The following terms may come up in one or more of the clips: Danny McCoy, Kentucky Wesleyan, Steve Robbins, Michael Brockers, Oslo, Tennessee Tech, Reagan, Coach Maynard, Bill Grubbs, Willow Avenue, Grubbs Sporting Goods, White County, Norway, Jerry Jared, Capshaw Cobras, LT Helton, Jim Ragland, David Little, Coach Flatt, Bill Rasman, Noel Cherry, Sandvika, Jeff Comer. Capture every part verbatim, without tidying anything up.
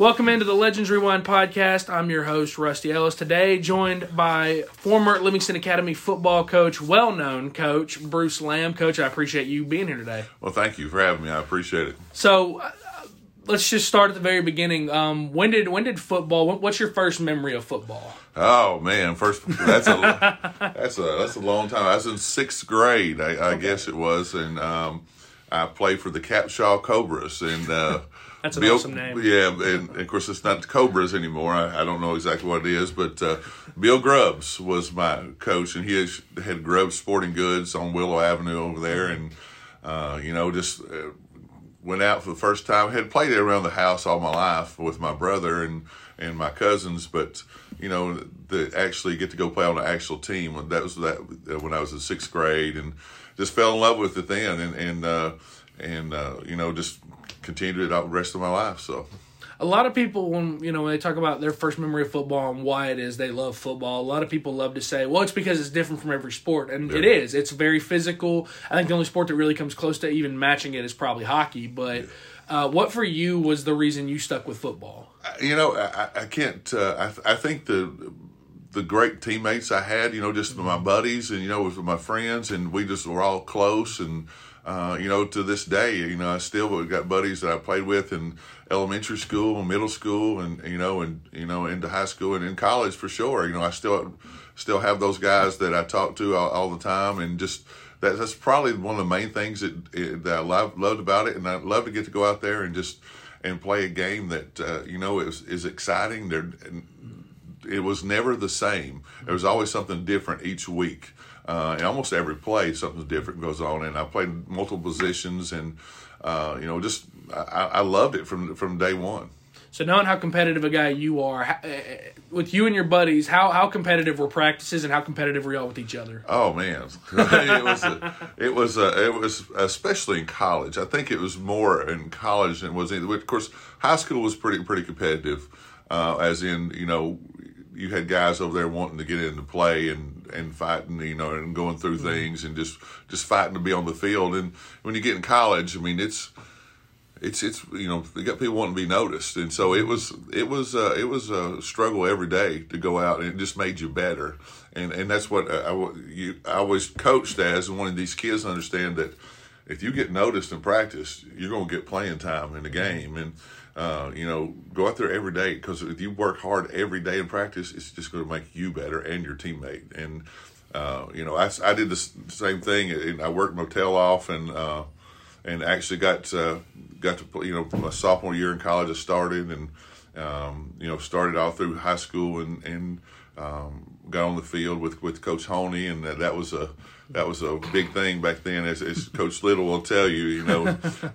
Welcome into the Legends Rewind podcast. I'm your host, Rusty Ellis. Today, joined by former Livingston Academy football coach, well-known coach, Bruce Lamb. Coach, I appreciate you being here today. Well, thank you for having me. I appreciate it. So, uh, let's just start at the very beginning. Um, when did when did football? What's your first memory of football? Oh man, first that's a that's a that's a long time. I was in sixth grade, I, I okay. guess it was, and um, I played for the Capshaw Cobras, and uh, that's an Bill, awesome name. Yeah, and of course it's not the Cobras anymore. I, I don't know exactly what it is, but uh, Bill Grubbs was my coach, and he had Grubbs Sporting Goods on Willow Avenue over there, and uh, you know just. Uh, Went out for the first time. I had played it around the house all my life with my brother and, and my cousins, but you know, to actually get to go play on an actual team, that was that when I was in sixth grade, and just fell in love with it then, and and uh, and uh, you know, just continued it out the rest of my life. So, a lot of people, when you know, when they talk about their first memory of football and why it is they love football, a lot of people love to say, well, it's because it's different from every sport. And yeah. It is. It's very physical. I think the only sport that really comes close to even matching it is probably hockey. But uh, what for you was the reason you stuck with football? You know, I, I can't uh, – I, th- I think the – the great teammates I had, you know, just my buddies and, you know, with my friends, and we just were all close. And, uh, you know, to this day, you know, I still got buddies that I played with in elementary school, middle school, and, you know, and, you know, into high school and in college for sure. You know, I still, still have those guys that I talk to all, all the time, and just, that, that's probably one of the main things that, that I loved about it. And I love to get to go out there and just, and play a game that, uh, you know, is, is exciting. They're, and, It was never the same. There was always something different each week. Uh, and almost every play, something different goes on. And I played multiple positions, and uh, you know, just I, I loved it from from day one. So knowing how competitive a guy you are, how, with you and your buddies, how, how competitive were practices, and how competitive were y'all with each other? Oh man, it was a, it was a, it was especially in college. I think it was more in college than it was. Of course, high school was pretty pretty competitive, uh, as in you know. You had guys over there wanting to get into play and, and fighting, you know, and going through mm-hmm. things and just, just fighting to be on the field. And when you get in college, I mean, it's it's it's you know, you got people wanting to be noticed, and so it was it was uh, it was a struggle every day to go out, and it just made you better. And and that's what I, I, you, I always coached as, and wanted these kids to understand that if you get noticed in practice, you're gonna get playing time in the game. And Uh, you know, go out there every day, because if you work hard every day in practice, it's just going to make you better and your teammate. And, uh, you know, I, I did the same thing, and I worked my tail off, and uh, and actually got uh, got to play, you know, my sophomore year in college I started, and, um, you know, started all through high school, and, and um, got on the field with, with Coach Honey, and that, that was a That was a big thing back then, as, as Coach Little will tell you. You know,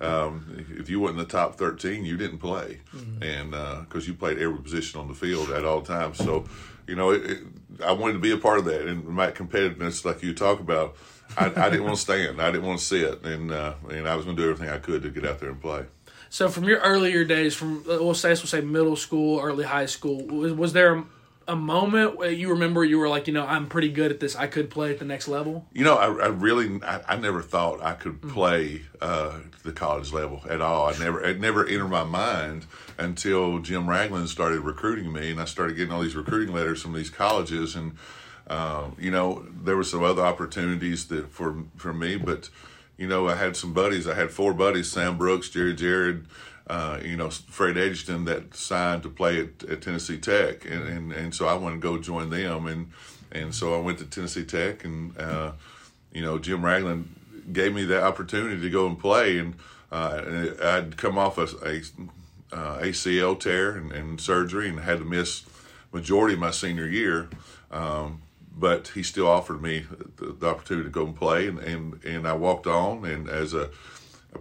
um, if you weren't in the top thirteen, you didn't play, mm-hmm. and because uh, you played every position on the field at all times. So, you know, it, it, I wanted to be a part of that, and my competitiveness, like you talk about, I, I didn't want to stand, I didn't want to sit, and uh, and I was going to do everything I could to get out there and play. So, from your earlier days, from we'll say we'll say middle school, early high school, was, was there a, a moment where you remember you were like, you know, I'm pretty good at this. I could play at the next level. You know, I, I really, I, I never thought I could play uh, the college level at all. I never, it never entered my mind until Jim Ragland started recruiting me, and I started getting all these recruiting letters from these colleges. And um, you know, there were some other opportunities that for for me, but you know, I had some buddies. I had four buddies: Sam Brooks, Jerry Jared. Uh, you know, Fred Edgerton that signed to play at, at Tennessee Tech, and, and, and so I wanted to go join them, and and so I went to Tennessee Tech, and uh, you know, Jim Ragland gave me the opportunity to go and play, and, uh, and I'd come off a, a uh, A C L tear and, and surgery, and had to miss majority of my senior year, um, but he still offered me the, the opportunity to go and play, and, and, and I walked on, and as a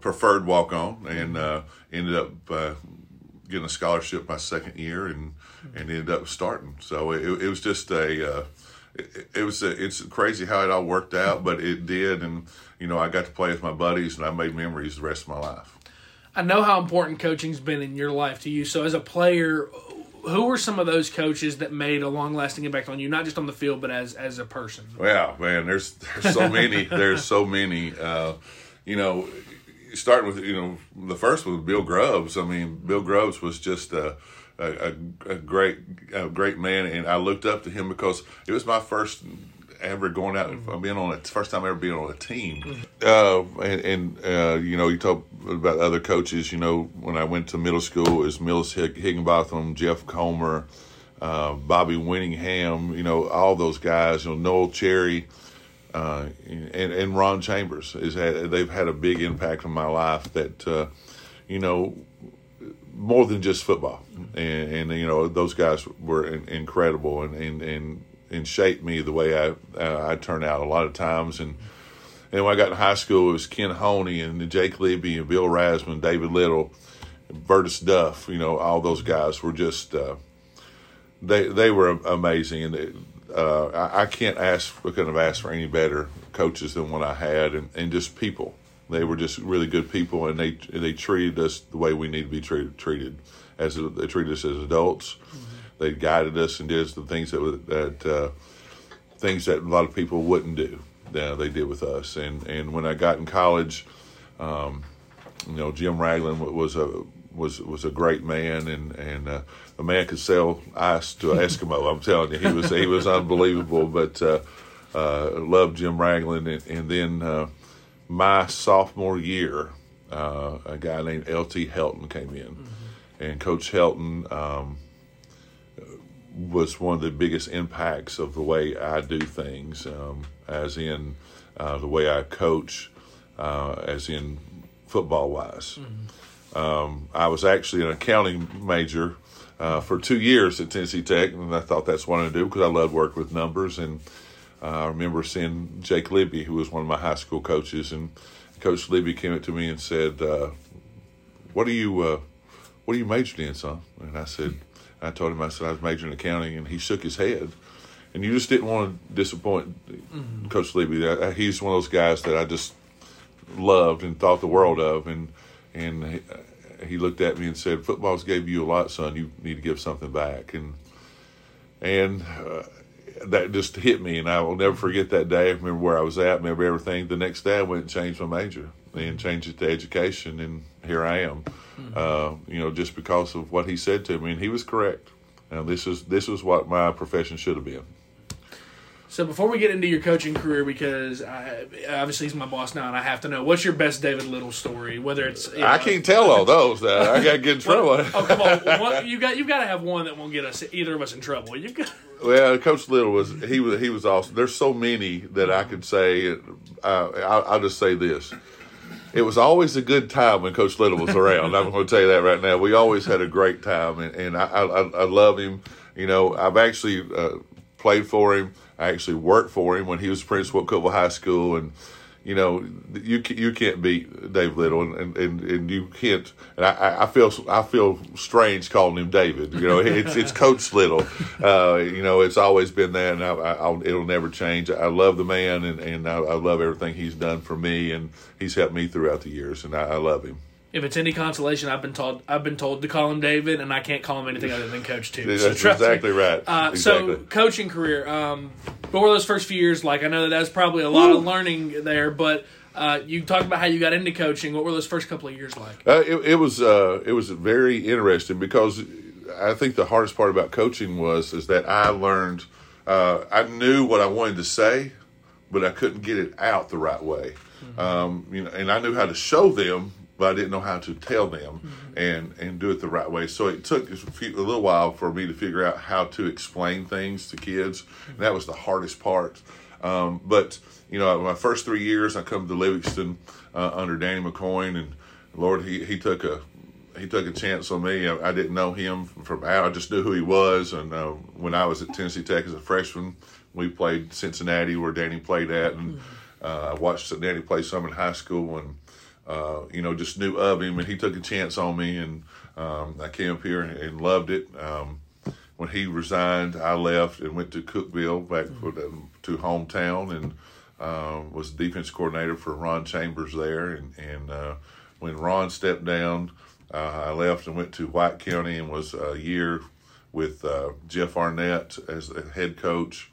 preferred walk-on, and uh, ended up uh, getting a scholarship my second year, and, and ended up starting. So it, it was just a uh, it, it was a, it's crazy how it all worked out, but it did. And you know, I got to play with my buddies, and I made memories the rest of my life. I know how important coaching's been in your life to you. So as a player, who were some of those coaches that made a long-lasting impact on you, not just on the field, but as as a person? Well, man, there's there's so many. there's so many. Uh, you know. starting with, you know, the first was Bill Grubbs. I mean, Bill Grubbs was just a, a, a great a great man, and I looked up to him because it was my first ever going out and being on a first time ever being on a team. Uh, and, and uh, you know, you talk about other coaches. You know, when I went to middle school, it was Millis Higginbotham, Jeff Comer, uh, Bobby Winningham. You know, all those guys. You know, Noel Cherry. Uh, and, and Ron Chambers is had, they've had a big impact on my life that, uh, you know, more than just football. And, and you know, those guys were in, incredible and, and, and, and shaped me the way I, uh, I turn out a lot of times. And, and when I got in high school, it was Ken Honey and Jake Libby and Bill Rasman, David Little, Bertis Duff, you know, all those guys were just, uh, they, they were amazing. And it, Uh, I, I can't ask, I couldn't have asked for any better coaches than what I had, and, and just people. They were just really good people, and they they treated us the way we need to be treated. treated as they treated us as adults, mm-hmm. They guided us and did us the things that that uh, things that a lot of people wouldn't do. Yeah, they did with us, and and when I got in college, um, you know, Jim Ragland was a. was was a great man, and and uh, a man could sell ice to an Eskimo. I'm telling you, he was he was unbelievable. But uh, uh, loved Jim Ragland, and, and then uh, my sophomore year, uh, a guy named L T Helton came in, mm-hmm. and Coach Helton um, was one of the biggest impacts of the way I do things, um, as in uh, the way I coach, uh, as in football wise. Mm-hmm. Um, I was actually an accounting major uh, for two years at Tennessee Tech, and I thought that's what I wanted to do because I loved working with numbers. And uh, I remember seeing Jake Libby, who was one of my high school coaches, and Coach Libby came up to me and said, uh, "What are you, uh, what are you majoring in, son?" And I said, I told him I said I was majoring in accounting, and he shook his head. And you just didn't want to disappoint mm-hmm. Coach Libby. He's one of those guys that I just loved and thought the world of, and. And he looked at me and said, "Football's gave you a lot, son. You need to give something back." And and uh, that just hit me, and I will never forget that day. I remember where I was at, remember everything. The next day I went and changed my major and changed it to education, and here I am, mm-hmm. uh, you know, just because of what he said to me. And he was correct. Now, this is, this is what my profession should have been. So before we get into your coaching career, because I, obviously he's my boss now, and I have to know, what's your best David Little story? Whether it's you know, I can't tell all those. Uh, I got to get in trouble. Well, oh come on! What, you got you got to have one that won't get us either of us in trouble. You got. Well, Coach Little was he was he was awesome. There's so many that I could say. Uh, I, I'll just say this: it was always a good time when Coach Little was around. I'm going to tell you that right now. We always had a great time, and, and I, I I love him. You know, I've actually uh, played for him. I actually worked for him when he was principal at Cookeville High School, and you know you you can't beat Dave Little, and and, and you can't. And I, I feel I feel strange calling him David. You know, it's it's Coach Little. Uh, you know, it's always been that, and I, I, it'll never change. I love the man, and and I, I love everything he's done for me, and he's helped me throughout the years, and I, I love him. If it's any consolation, I've been told I've been told to call him David, and I can't call him anything other than Coach too. That's so exactly me. Right. Uh, exactly. So, coaching career. Um, what were those first few years like? I know that that was probably a lot Woo. of learning there, but uh, you talked about how you got into coaching. What were those first couple of years like? Uh, it, it was uh, it was very interesting because I think the hardest part about coaching was is that I learned uh, I knew what I wanted to say, but I couldn't get it out the right way. Mm-hmm. Um, you know, and I knew how to show them. But I didn't know how to tell them mm-hmm. and, and do it the right way. So it took a, few, a little while for me to figure out how to explain things to kids. Mm-hmm. And that was the hardest part. Um, but, you know, my first three years, I come to Livingston uh, under Danny McCoy, and Lord, he, he took a he took a chance on me. I, I didn't know him from out. I just knew who he was. And uh, when I was at Tennessee Tech as a freshman, we played Cincinnati where Danny played at. And mm-hmm. uh, I watched Cincinnati play some in high school and Uh, you know, just knew of him, and he took a chance on me, and um, I came up here and, and loved it. Um, when he resigned, I left and went to Cookeville, back mm-hmm. to hometown, and uh, was defense coordinator for Ron Chambers there. And, and uh, when Ron stepped down, uh, I left and went to White County and was a year with uh, Jeff Arnett as the head coach.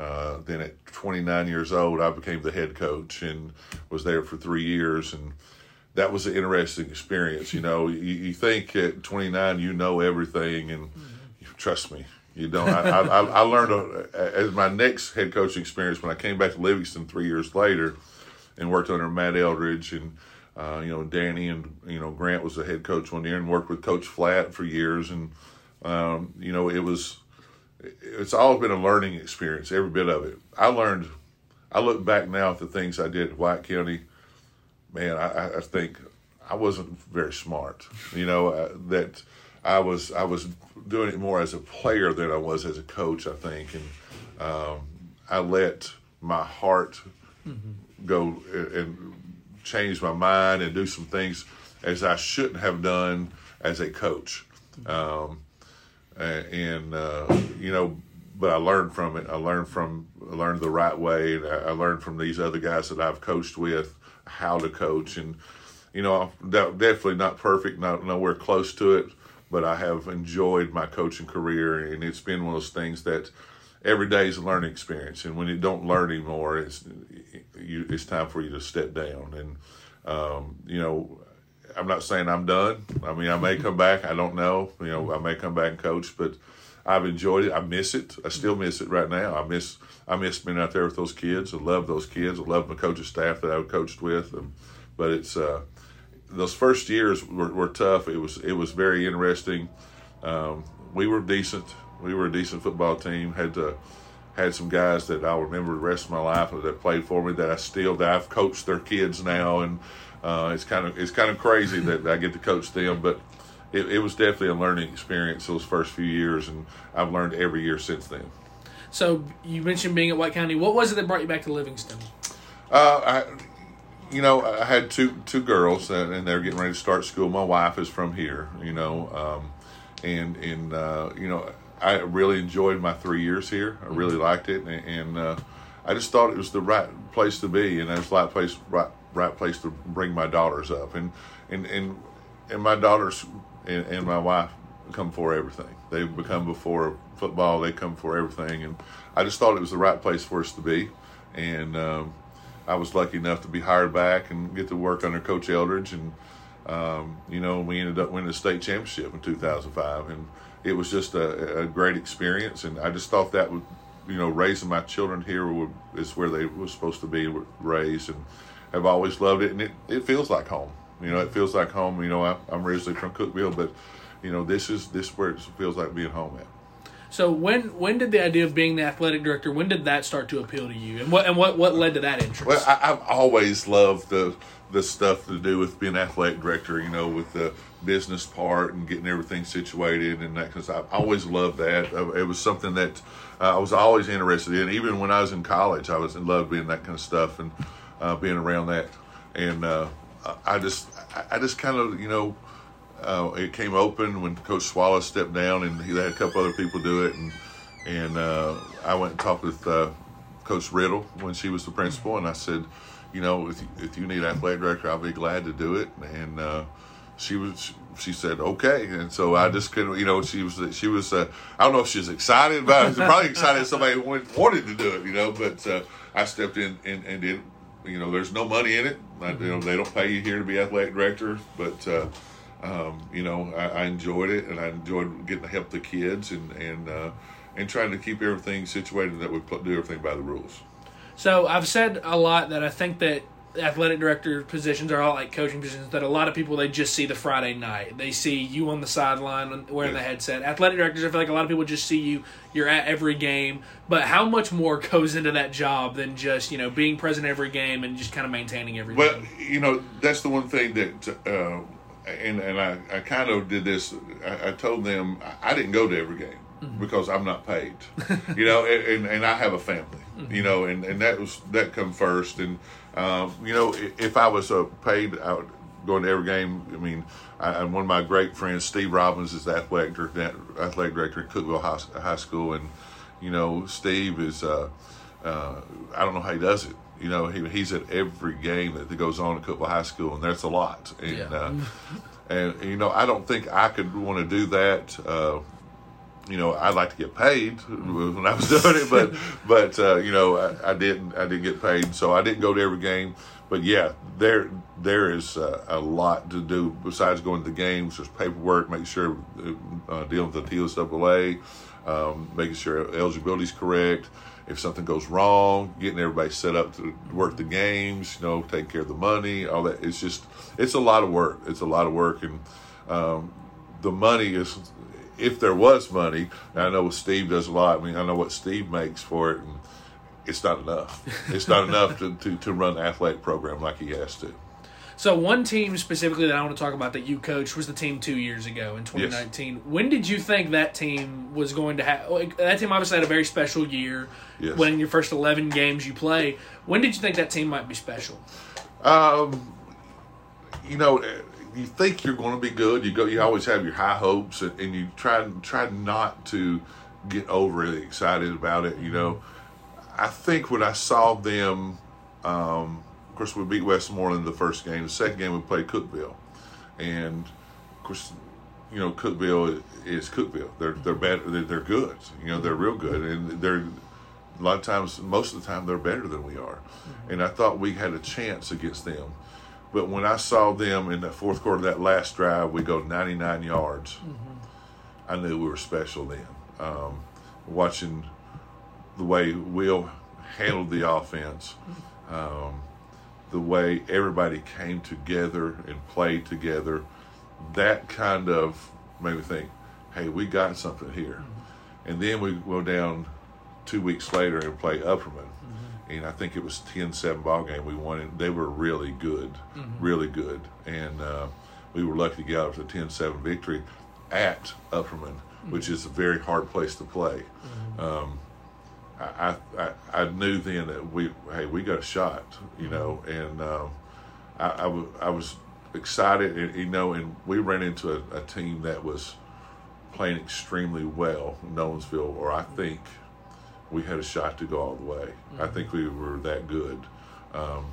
Uh, then at twenty-nine years old, I became the head coach and was there for three years. And that was an interesting experience. You know, you, you think at twenty-nine, you know everything, and mm-hmm. trust me, you don't. I, I, I learned a, as my next head coaching experience when I came back to Livingston three years later and worked under Matt Eldridge and, uh, you know, Danny and, you know, Grant was the head coach one year and worked with Coach Flatt for years. And, um, you know, it was, it's always been a learning experience, every bit of it. I learned, I look back now at the things I did at White County. Man, I, I think I wasn't very smart, you know, uh, that I was I was doing it more as a player than I was as a coach, I think. And um, I let my heart mm-hmm. go and change my mind and do some things as I shouldn't have done as a coach. Um, and, uh, you know, but I learned from it. I learned from I learned the right way. And I learned from these other guys that I've coached with how to coach, and you know, definitely not perfect, not nowhere close to it, but I have enjoyed my coaching career, and it's been one of those things that every day is a learning experience, and when you don't learn anymore, it's you, it's time for you to step down. And um, you know, I'm not saying I'm done. I mean, I may come back. I don't know. You know, I may come back and coach, but I've enjoyed it. I miss it. I still miss it right now. I miss I miss being out there with those kids. I love those kids. I love my coaching staff that I coached with. And, but it's uh, those first years were, were tough. It was it was very interesting. Um, we were decent. We were a decent football team. Had to, had some guys that I'll remember the rest of my life that played for me that I still that I've coached their kids now, and uh, it's kind of it's kind of crazy that I get to coach them, but. It, it was definitely a learning experience those first few years, and I've learned every year since then. So you mentioned being at White County. What was it that brought you back to Livingston? Uh, I, you know, I had two two girls, and they're getting ready to start school. My wife is from here, you know, um, and and uh, you know, I really enjoyed my three years here. I really mm-hmm. liked it, and, and uh, I just thought it was the right place to be, and it was the right place, right, right place to bring my daughters up, and and and, and my daughters. And, and my wife come for everything. They've become before football. They come for everything. And I just thought it was the right place for us to be. And um, I was lucky enough to be hired back and get to work under Coach Eldridge. And, um, you know, we ended up winning the state championship in two thousand five. And it was just a, a great experience. And I just thought that, would, you know, raising my children here would, is where they were supposed to be raised. And I've always loved it. And it, it feels like home. You know, it feels like home. You know, I, I'm originally from Cookeville, but, you know, this is this is where it feels like being home at. So when when did the idea of being the athletic director, when did that start to appeal to you? And what and what, what led to that interest? Well, I, I've always loved the the stuff to do with being an athletic director, you know, with the business part and getting everything situated and that, because I've always loved that. It was something that I was always interested in. Even when I was in college, I was in love being that kind of stuff and uh, being around that. And, uh, I just, I just kind of, you know, uh, it came open when Coach Swallow stepped down, and he had a couple other people do it, and and uh, I went and talked with uh, Coach Riddle when she was the principal, and I said, you know, if you, if you need an athletic director, I'll be glad to do it, and uh, she was, she said okay, and so I just couldn't, you know, she was, she was, uh, I don't know if she was excited, but I was probably excited somebody wanted to do it, you know, but uh, I stepped in and, and did. You know, there's no money in it. I, you know, they don't pay you here to be athletic director, but uh, um, you know, I, I enjoyed it, and I enjoyed getting to help the kids and and uh, and trying to keep everything situated that we do everything by the rules. So I've said a lot that I think that athletic director positions are all like coaching positions. That a lot of people they just see the Friday night. They see you on the sideline wearing yes. the headset. Athletic directors, I feel like a lot of people just see you. You're at every game, but how much more goes into that job than just, you know, being present every game and just kind of maintaining everything? Well, you know, that's the one thing that, uh, and and I, I kind of did this. I, I told them I didn't go to every game mm-hmm. because I'm not paid, you know, and, and I have a family, mm-hmm. you know, and, and that was that come first. And um, you know, if I was uh, paid, I would go to every game. I mean, I, one of my great friends, Steve Robbins, is the athletic director, athletic director at Cookeville High, High School, and you know, Steve is. Uh, uh, I don't know how he does it. You know, he he's at every game that goes on at Cookeville High School, and that's a lot. And yeah. uh, and you know, I don't think I could want to do that. Uh, you know, I'd like to get paid when I was doing it, but but uh, you know, I, I didn't. I didn't get paid, so I didn't go to every game. But yeah, there there is uh, a lot to do besides going to the games. There's paperwork, making sure uh, dealing with the T S A A, um, making sure eligibility is correct. If something goes wrong, getting everybody set up to work the games, you know, taking care of the money, all that. It's just it's a lot of work. It's a lot of work, and um, the money is. If there was money, I know Steve does a lot. I mean, I know what Steve makes for it, and it's not enough. It's not enough to, to, to run an athletic program like he has to. So one team specifically that I want to talk about that you coached was the team two years ago in twenty nineteen. Yes. When did you think that team was going to have – that team obviously had a very special year. Yes. When your first eleven games you play. When did you think that team might be special? Um, you know – you think you're going to be good. You go. You always have your high hopes, and, and you try try not to get overly excited about it. You know, I think when I saw them, um, of course we beat Westmoreland the first game. The second game we played Cookeville, and of course, you know, Cookeville is Cookeville. They're they're better. They're, they're good. You know, they're real good, and they're a lot of times, most of the time, they're better than we are. And I thought we had a chance against them. But when I saw them in the fourth quarter, that last drive, we go ninety-nine yards. Mm-hmm. I knew we were special then. Um, watching the way Will handled the offense, um, the way everybody came together and played together, that kind of made me think, hey, we got something here. Mm-hmm. And then we go down two weeks later and play Upperman. And I think it was ten seven ball game we won it. They were really good, mm-hmm. really good. And uh, we were lucky to get out to a ten seven victory at Upperman, mm-hmm. which is a very hard place to play. Mm-hmm. Um, I, I I knew then that we, hey, we got a shot, you know. And um, I, I, w- I was excited, and, you know, and we ran into a, a team that was playing extremely well, Nolensville, or I think – we had a shot to go all the way. Mm-hmm. I think we were that good. Um,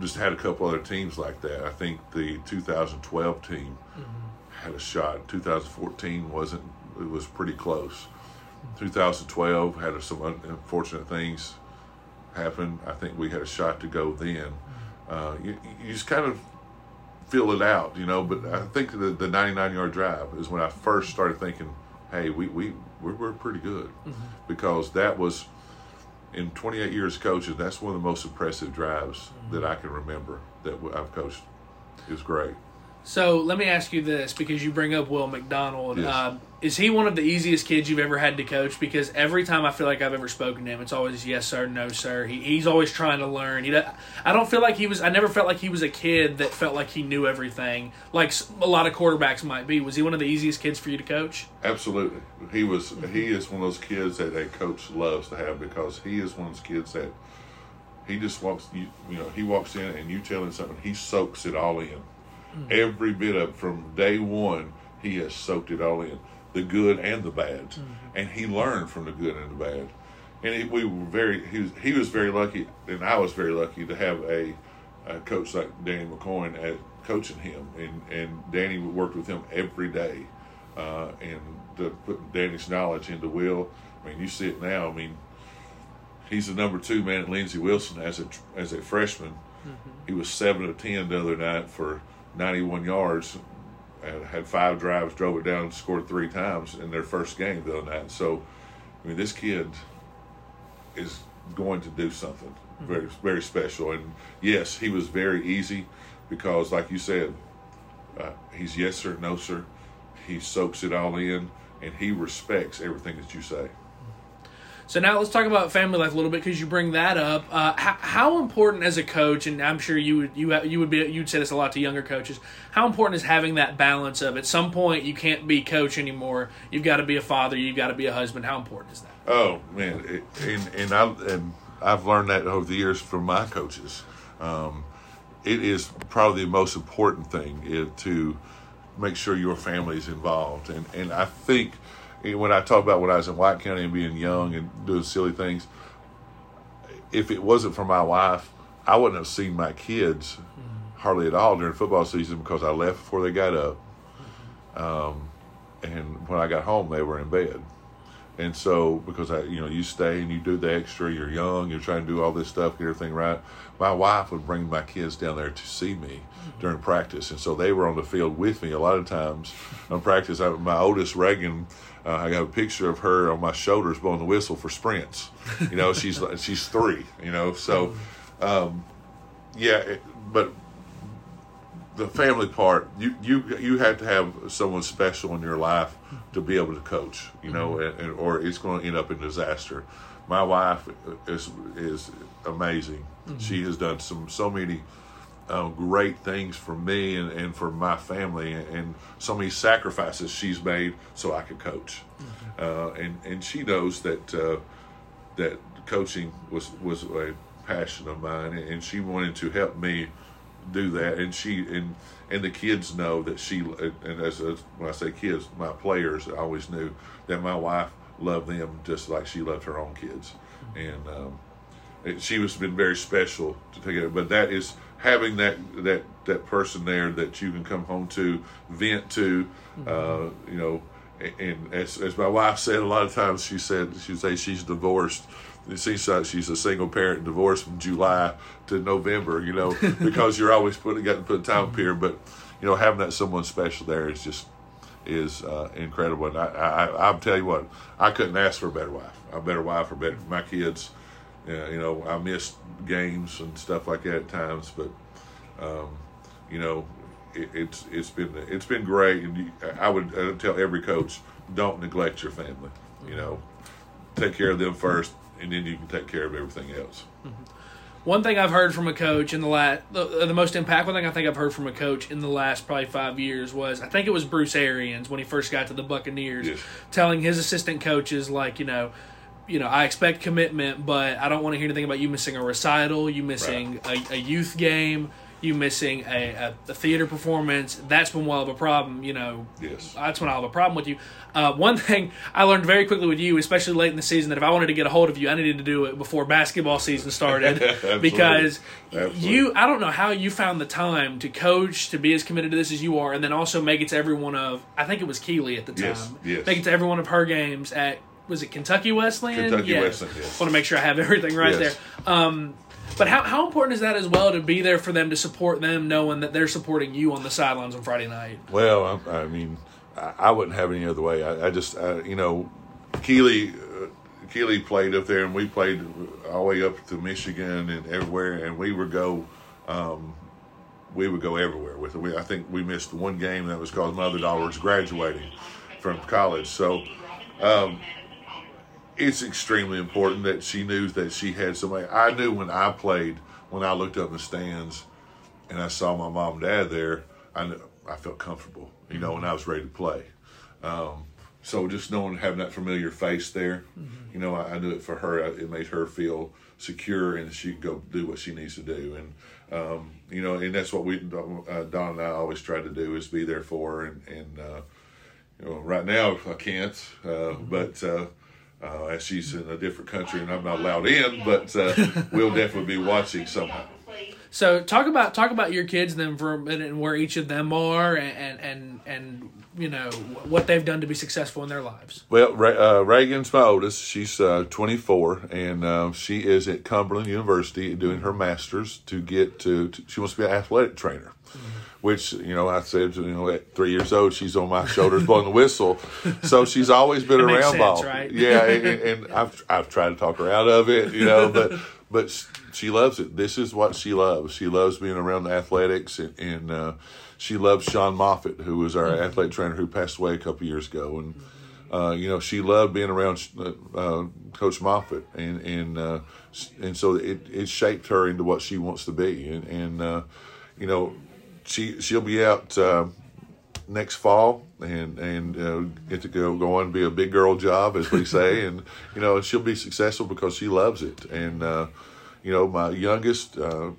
just had a couple other teams like that. I think the two thousand twelve team mm-hmm. had a shot. two thousand fourteen wasn't, it was pretty close. Mm-hmm. two thousand twelve had some unfortunate things happen. I think we had a shot to go then. Mm-hmm. Uh, you, you just kind of feel it out, you know, but I think the, the ninety-nine-yard drive is when I first started thinking, hey, we, we, we're, we're pretty good. Mm-hmm. Because that was, in twenty-eight years of coaching, that's one of the most impressive drives mm-hmm. that I can remember that I've coached. It was great. So let me ask you this, because you bring up Will McDonald. Yes. Uh, is he one of the easiest kids you've ever had to coach? Because every time I feel like I've ever spoken to him, it's always yes, sir, no, sir. He, he's always trying to learn. He, I don't feel like he was – I never felt like he was a kid that felt like he knew everything, like a lot of quarterbacks might be. Was he one of the easiest kids for you to coach? Absolutely. He was. He is one of those kids that a coach loves to have, because he is one of those kids that he just walks – you know, he walks in and you tell him something, he soaks it all in. Mm-hmm. Every bit of from day one, he has soaked it all in, the good and the bad, mm-hmm. and he learned from the good and the bad. And he, we were very he was, he was very lucky, and I was very lucky to have a, a coach like Danny McCoy at coaching him, and, and Danny worked with him every day, uh, and to put Danny's knowledge into Will. I mean, you see it now. I mean, he's the number two man at Lindsey Wilson as a as a freshman. Mm-hmm. He was seven of ten the other night for ninety-one yards, and had five drives, drove it down, scored three times in their first game the other night. So, I mean, this kid is going to do something very, very special. And, yes, he was very easy because, like you said, uh, he's yes, sir, no, sir. He soaks it all in, and he respects everything that you say. So now let's talk about family life a little bit, because you bring that up. Uh, how, how important as a coach, and I'm sure you would you you would be you'd say this a lot to younger coaches. How important is having that balance of at some point you can't be coach anymore. You've got to be a father. You've got to be a husband. How important is that? Oh man, it, and and I and I've learned that over the years from my coaches. Um, it is probably the most important thing is to make sure your family is involved, and and I think. When I talk about when I was in White County and being young and doing silly things, if it wasn't for my wife, I wouldn't have seen my kids mm-hmm. hardly at all during football season, because I left before they got up. Um, and when I got home, they were in bed. And so, because I, you know, you stay and you do the extra, you're young, you're trying to do all this stuff, get everything right. My wife would bring my kids down there to see me mm-hmm. during practice. And so they were on the field with me a lot of times on practice. I, my oldest, Reagan, uh, I got a picture of her on my shoulders blowing the whistle for sprints. You know, she's she's three, you know. So, um, yeah, it, but the family part, you, you you have to have someone special in your life to be able to coach, you know, mm-hmm. and, or it's going to end up in disaster. My wife is is amazing. Mm-hmm. She has done some so many uh, great things for me and, and for my family, and, and so many sacrifices she's made so I could coach. Mm-hmm. Uh, and, and she knows that uh, that coaching was, was a passion of mine, and she wanted to help me do that, and she and and the kids know that she, and as, as when I say kids, my players, I always knew that my wife loved them just like she loved her own kids, and um, it, she was been very special to take it. But that is having that that that person there that you can come home to, vent to, mm-hmm. uh, you know. And as as my wife said, a lot of times she said she'd say she's divorced. It seems like she's a single parent divorced from July to November, you know, because you're always putting got to put a time mm-hmm. period. But you know, having that someone special there is just is uh, incredible. And I, I I'll tell you what, I couldn't ask for a better wife, a better wife for better my kids. Uh, you know, I missed games and stuff like that at times, but um, you know, it, it's it's been it's been great. And you, I would I would tell every coach, don't neglect your family. You know, take care of them first, and then you can take care of everything else. Mm-hmm. One thing I've heard from a coach in the last, the, the most impactful thing I think I've heard from a coach in the last probably five years was, I think it was Bruce Arians when he first got to the Buccaneers, yes. telling his assistant coaches, like, you know, you know, I expect commitment, but I don't want to hear anything about you missing a recital, you missing right. a, a youth game, you missing a, a, a theater performance. That's when we'll have a problem, you know. Yes. That's when I'll have a problem with you. Uh, one thing I learned very quickly with you, especially late in the season, that if I wanted to get a hold of you, I needed to do it before basketball season started. because Absolutely. you, I don't know how you found the time to coach, to be as committed to this as you are, and then also make it to every one of, I think it was Keely at the time, yes, yes. make it to every one of her games at, was it Kentucky Wesleyan? Kentucky yeah. Wesleyan, yes. I want to make sure I have everything right yes. there. Um But how, how important is that as well, to be there for them, to support them, knowing that they're supporting you on the sidelines on Friday night? Well, I, I mean, I, I wouldn't have it any other way. I, I just, I, you know, Keely, uh, Keely played up there, and we played all the way up to Michigan and everywhere, and we would go, um, we would go everywhere with it. We, I think we missed one game, that was because my other daughter was graduating from college. So, um it's extremely important that she knew that she had somebody. I knew when I played, when I looked up in the stands and I saw my mom and dad there, I knew, I felt comfortable, you know, and I was ready to play. Um, so just knowing, having that familiar face there, mm-hmm. you know, I, I knew it for her. It made her feel secure, and she could go do what she needs to do. And, um, you know, and that's what we, uh, Don and I always try to do, is be there for her. And, and uh, you know, right now I can't, uh, mm-hmm. but, uh, Uh, as she's in a different country and I'm not allowed in, but uh, we'll definitely be watching somehow. So talk about talk about your kids then for a minute, and where each of them are, and and and you know what they've done to be successful in their lives. Well, uh, Reagan's my oldest. She's uh, twenty-four, and uh, she is at Cumberland University doing her master's to get to. to she wants to be an athletic trainer. Mm-hmm. Which, you know, I said, you know, at three years old, she's on my shoulders blowing the whistle. So she's always been it around makes sense, ball. Right? Yeah, and, and I've I've tried to talk her out of it, you know, but but she loves it. This is what she loves. She loves being around the athletics, and, and uh, she loves Sean Moffitt, who was our mm-hmm. athletic trainer who passed away a couple years ago. And, uh, you know, she loved being around uh, Coach Moffitt, and and, uh, and so it, it shaped her into what she wants to be. And, and uh, you know, She she'll be out uh, next fall and and uh, get to go go on and be a big girl job, as we say, and you know she'll be successful because she loves it. And uh, you know my youngest uh,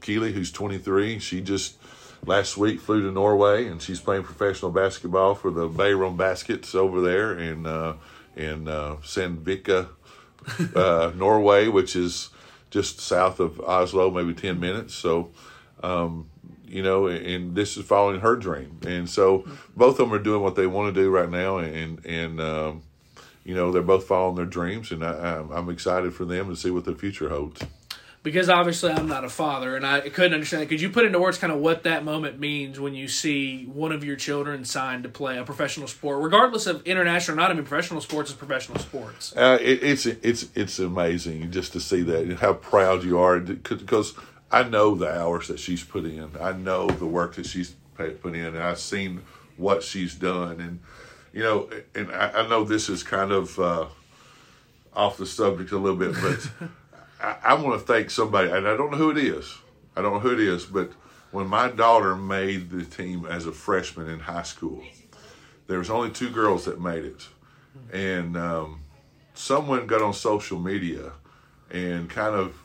Keely, who's twenty-three, she just last week flew to Norway, and she's playing professional basketball for the Bayram Baskets over there in uh, in uh, Sandvika, uh, Norway, which is just south of Oslo, maybe ten minutes. So. Um, You know, and this is following her dream, and so both of them are doing what they want to do right now, and and um, you know, they're both following their dreams, and I, I'm, I'm excited for them to see what the future holds. Because obviously I'm not a father, and I couldn't understand that. Could you put into words kind of what that moment means when you see one of your children signed to play a professional sport, regardless of international or not? I mean, professional sports is professional sports. Uh, it, it's it's it's amazing just to see that and how proud you are, because I know the hours that she's put in. I know the work that she's put in, and I've seen what she's done. And, you know, and I, I know this is kind of uh, off the subject a little bit, but – I want to thank somebody, and I don't know who it is. I don't know who it is, but when my daughter made the team as a freshman in high school, there was only two girls that made it. And um, someone got on social media and kind of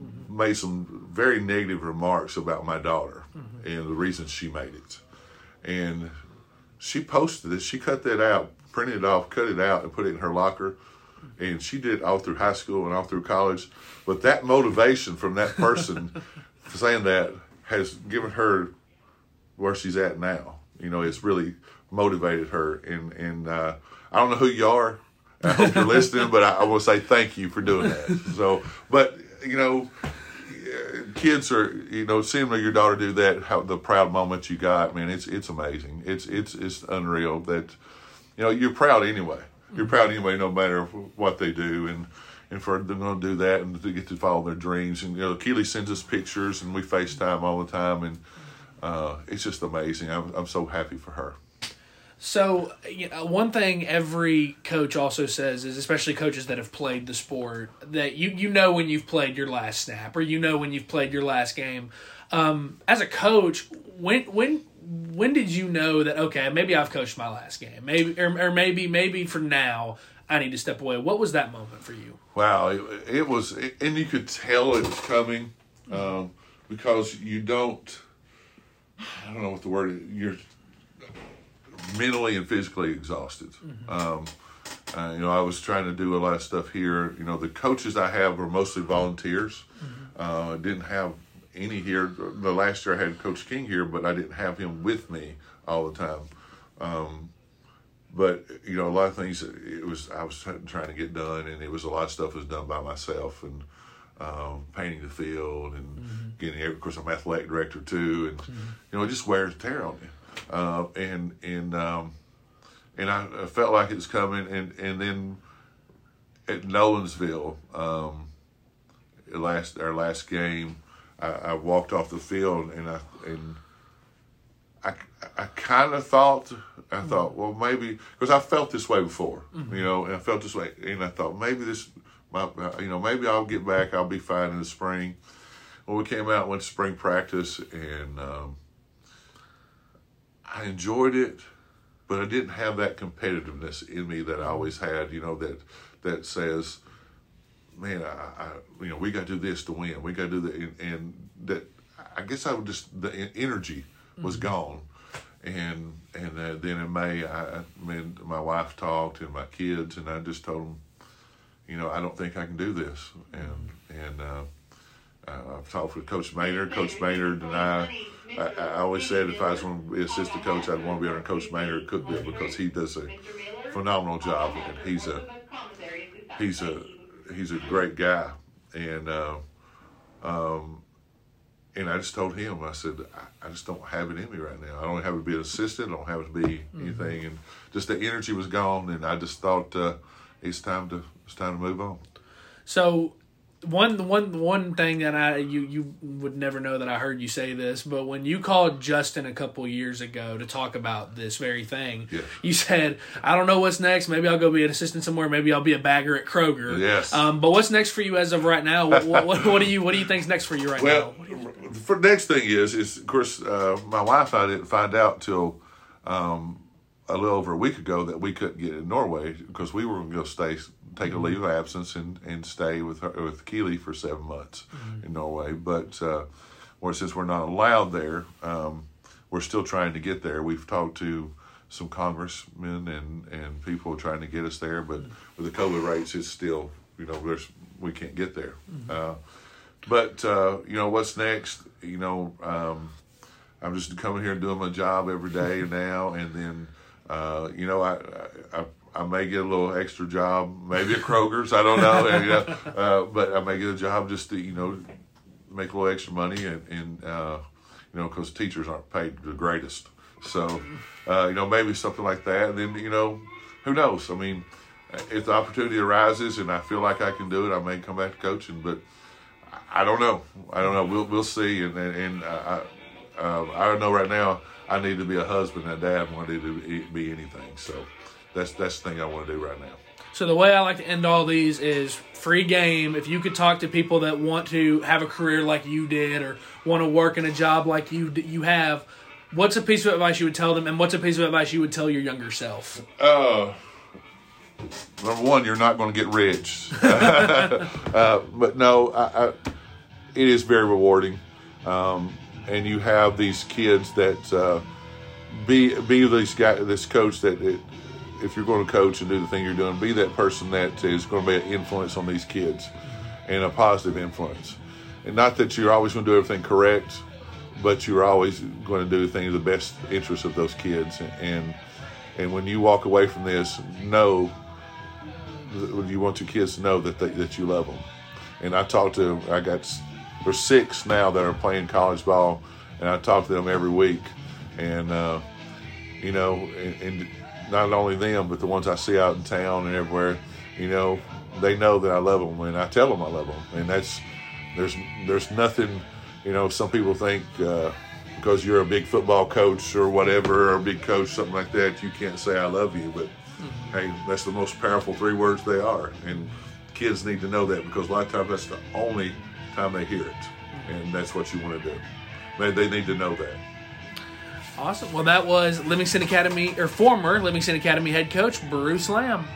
mm-hmm. made some very negative remarks about my daughter mm-hmm. and the reason she made it. And she posted it. She cut that out, printed it off, cut it out, and put it in her locker. And she did it all through high school and all through college. But that motivation from that person saying that has given her where she's at now. You know, it's really motivated her. And, and uh, I don't know who you are. I hope you're listening, but I, I want to say thank you for doing that. So, but, you know, kids are, you know, seeing your daughter do that, how the proud moment you got, man, it's it's amazing. It's, it's, it's unreal that, you know, you're proud anyway. You're proud anyway, no matter what they do, and and for them to do that and to get to follow their dreams. And you know, Keely sends us pictures, and we FaceTime all the time, and uh, it's just amazing. I'm I'm so happy for her. So, you know, one thing every coach also says is, especially coaches that have played the sport, that you you know when you've played your last snap, or you know when you've played your last game. Um, as a coach, when when. When did you know that, okay, maybe I've coached my last game, maybe or, or maybe maybe for now I need to step away? What was that moment for you? Wow, it, it was, and you could tell it was coming um, because you don't, I don't know what the word is, you're mentally and physically exhausted. Mm-hmm. Um, uh, you know, I was trying to do a lot of stuff here. You know, the coaches I have are mostly volunteers. Mm-hmm. Uh, didn't have any here. The last year I had Coach King here, but I didn't have him with me all the time. Um, but you know, a lot of things it was I was trying to get done, and it was a lot of stuff was done by myself, and um, painting the field, and mm-hmm. getting. Of course, I'm athletic director too, and mm-hmm. you know, it just wears tear on you. Uh, and and um, and I, I felt like it was coming, and and then at Nolensville, um, last our last game. I walked off the field, and I and I, I kind of thought I mm-hmm. thought well maybe, because I felt this way before, mm-hmm. you know, and I felt this way, and I thought maybe this my you know maybe I'll get back, I'll be fine in the spring. Well, we came out and went to spring practice, and um, I enjoyed it, but I didn't have that competitiveness in me that I always had, you know, that that says, man, I, I, you know, we got to do this to win. We got to do that, and, and that. I guess I would just the energy was mm-hmm. gone, and and uh, then in May, I, I mean, my wife talked and my kids, and I just told them, you know, I don't think I can do this, and and uh, I've talked with Coach Maynard. Coach Maynard and I, I, I always said if I was going to be assistant coach, I'd want to be under Coach Maynard at Cookeville, because he does a phenomenal job, and he's a he's a he's a great guy, and uh, um, and I just told him, I said, I, I just don't have it in me right now. I don't have to be an assistant. I don't have to be mm-hmm. anything, and just the energy was gone, and I just thought uh, it's time to it's time to move on. So, one one one thing that I you you would never know that I heard you say this, but when you called Justin a couple years ago to talk about this very thing, yes. you said, I don't know what's next. Maybe I'll go be an assistant somewhere. Maybe I'll be a bagger at Kroger. Yes. Um, but what's next for you as of right now? What what, what, what do you what do you think's next for you right well, now? Well, the next thing is is of course uh, my wife and I didn't find out till um, a little over a week ago that we couldn't get in Norway, because we were going to go stay. Take a leave of absence and, and stay with her, with Keely for seven months mm-hmm. in Norway. But uh, well, since we're not allowed there, um, we're still trying to get there. We've talked to some congressmen and, and people trying to get us there, but mm-hmm. with the COVID rates, it's still, you know, there's we can't get there. Mm-hmm. Uh, but, uh, you know, what's next? You know, um, I'm just coming here and doing my job every day now, and then, uh, you know, I, I, I I may get a little extra job, maybe at Kroger's, I don't know, and, you know, uh, but I may get a job just to, you know, make a little extra money, and, and uh, you know, because teachers aren't paid the greatest. So, uh, you know, maybe something like that. And then, you know, who knows? I mean, if the opportunity arises and I feel like I can do it, I may come back to coaching, but I don't know. I don't know. We'll we'll see. And and, and I, uh, I don't know right now. I need to be a husband and a dad more than I need to be anything. So that's that's the thing I want to do right now. So the way I like to end all these is free game. If you could talk to people that want to have a career like you did or want to work in a job like you you have, what's a piece of advice you would tell them, and what's a piece of advice you would tell your younger self? Uh, number one, you're not going to get rich. uh, but no, I, I, it is very rewarding. Um, and you have these kids that uh, be be this guy, this coach that it, if you're going to coach and do the thing you're doing, be that person that is going to be an influence on these kids, and a positive influence. And not that you're always going to do everything correct, but you're always going to do the thing in the best interest of those kids. And, and and when you walk away from this, know you want your kids to know that they, that you love them. And I talked to I got. There's six now that are playing college ball, and I talk to them every week. And, uh, you know, and, and not only them, but the ones I see out in town and everywhere, you know, they know that I love them, and I tell them I love them. And that's, there's there's nothing, you know, some people think uh, because you're a big football coach or whatever, or a big coach, something like that, you can't say I love you. But, mm-hmm. hey, that's the most powerful three words they are. And kids need to know that, because a lot of times that's the only time they hear it, and that's what you want to do. They, they need to know that. Awesome. Well, that was Livingston Academy, or former Livingston Academy head coach Bruce Lamb.